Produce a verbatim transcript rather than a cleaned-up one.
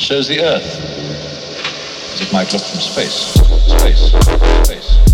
shows the Earth as it might look from space, space, space.